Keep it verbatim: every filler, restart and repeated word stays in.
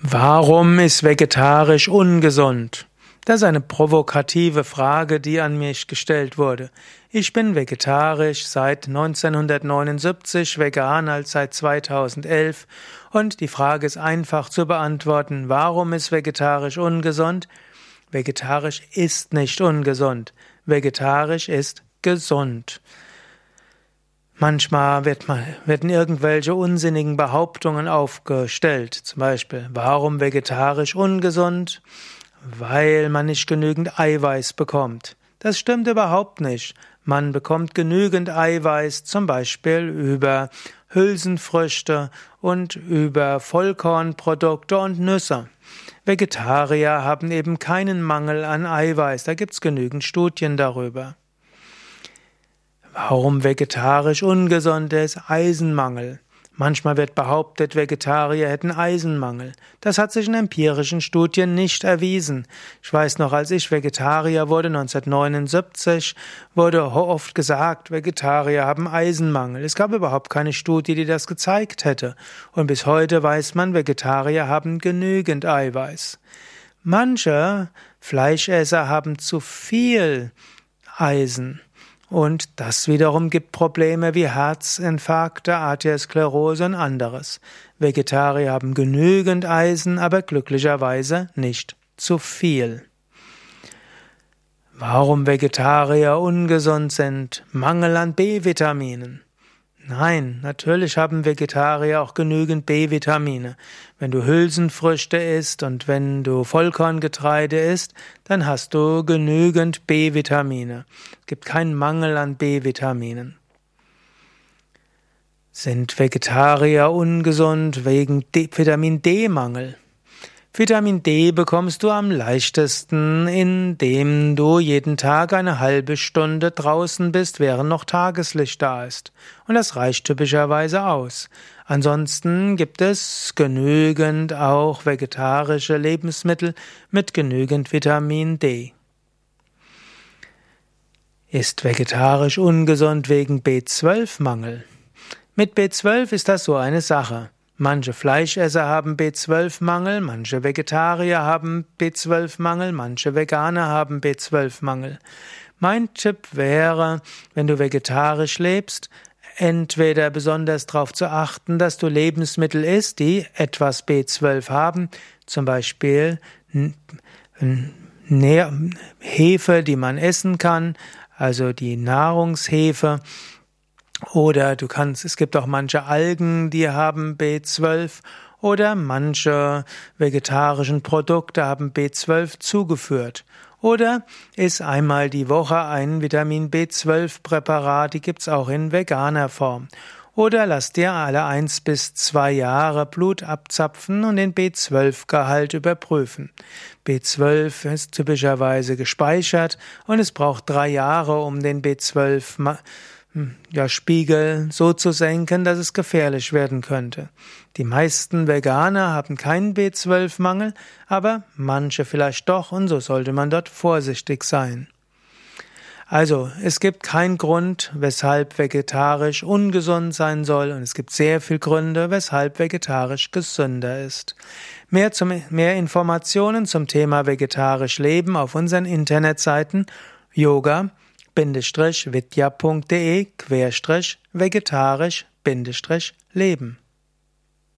Warum ist vegetarisch ungesund? Das ist eine provokative Frage, die an mich gestellt wurde. Ich bin vegetarisch seit neunzehnhundertneunundsiebzig, Veganer seit zweitausendelf und die Frage ist einfach zu beantworten. Warum ist vegetarisch ungesund? Vegetarisch ist nicht ungesund. Vegetarisch ist gesund. Manchmal wird man, werden irgendwelche unsinnigen Behauptungen aufgestellt. Zum Beispiel, warum vegetarisch ungesund? Weil man nicht genügend Eiweiß bekommt. Das stimmt überhaupt nicht. Man bekommt genügend Eiweiß, zum Beispiel über Hülsenfrüchte und über Vollkornprodukte und Nüsse. Vegetarier haben eben keinen Mangel an Eiweiß. Da gibt's genügend Studien darüber. Warum vegetarisch ungesund ist? Eisenmangel. Manchmal wird behauptet, Vegetarier hätten Eisenmangel. Das hat sich in empirischen Studien nicht erwiesen. Ich weiß noch, als ich Vegetarier wurde, neunzehnhundertneunundsiebzig, wurde oft gesagt, Vegetarier haben Eisenmangel. Es gab überhaupt keine Studie, die das gezeigt hätte. Und bis heute weiß man, Vegetarier haben genügend Eiweiß. Manche Fleischesser haben zu viel Eisen. Und das wiederum gibt Probleme wie Herzinfarkte, Arteriosklerose und anderes. Vegetarier haben genügend Eisen, aber glücklicherweise nicht zu viel. Warum Vegetarier ungesund sind? Mangel an B-Vitaminen. Nein, natürlich haben Vegetarier auch genügend B-Vitamine. Wenn du Hülsenfrüchte isst und wenn du Vollkorngetreide isst, dann hast du genügend B-Vitamine. Es gibt keinen Mangel an B-Vitaminen. Sind Vegetarier ungesund wegen Vitamin-D-Mangel? Vitamin D bekommst du am leichtesten, indem du jeden Tag eine halbe Stunde draußen bist, während noch Tageslicht da ist. Und das reicht typischerweise aus. Ansonsten gibt es genügend auch vegetarische Lebensmittel mit genügend Vitamin D. Ist vegetarisch ungesund wegen B zwölf Mangel? Mit B zwölf ist das so eine Sache. Manche Fleischesser haben B zwölf Mangel, manche Vegetarier haben B zwölf Mangel, manche Veganer haben B zwölf Mangel. Mein Tipp wäre, wenn du vegetarisch lebst, entweder besonders darauf zu achten, dass du Lebensmittel isst, die etwas B zwölf haben, zum Beispiel Hefe, die man essen kann, also die Nahrungshefe. Oder du kannst, es gibt auch manche Algen, die haben B zwölf, oder manche vegetarischen Produkte haben B zwölf zugeführt. Oder isst einmal die Woche ein Vitamin B zwölf Präparat, die gibt's auch in veganer Form. Oder lass dir alle eins bis zwei Jahre Blut abzapfen und den B zwölf Gehalt überprüfen. B zwölf ist typischerweise gespeichert und es braucht drei Jahre, um den B zwölf Ja, Spiegel so zu senken, dass es gefährlich werden könnte. Die meisten Veganer haben keinen B zwölf Mangel, aber manche vielleicht doch und so sollte man dort vorsichtig sein. Also, es gibt keinen Grund, weshalb vegetarisch ungesund sein soll und es gibt sehr viele Gründe, weshalb vegetarisch gesünder ist. Mehr, zum, mehr Informationen zum Thema vegetarisch leben auf unseren Internetseiten yoga Bindestrich vidya.de Querstrich vegetarisch Bindestrich leben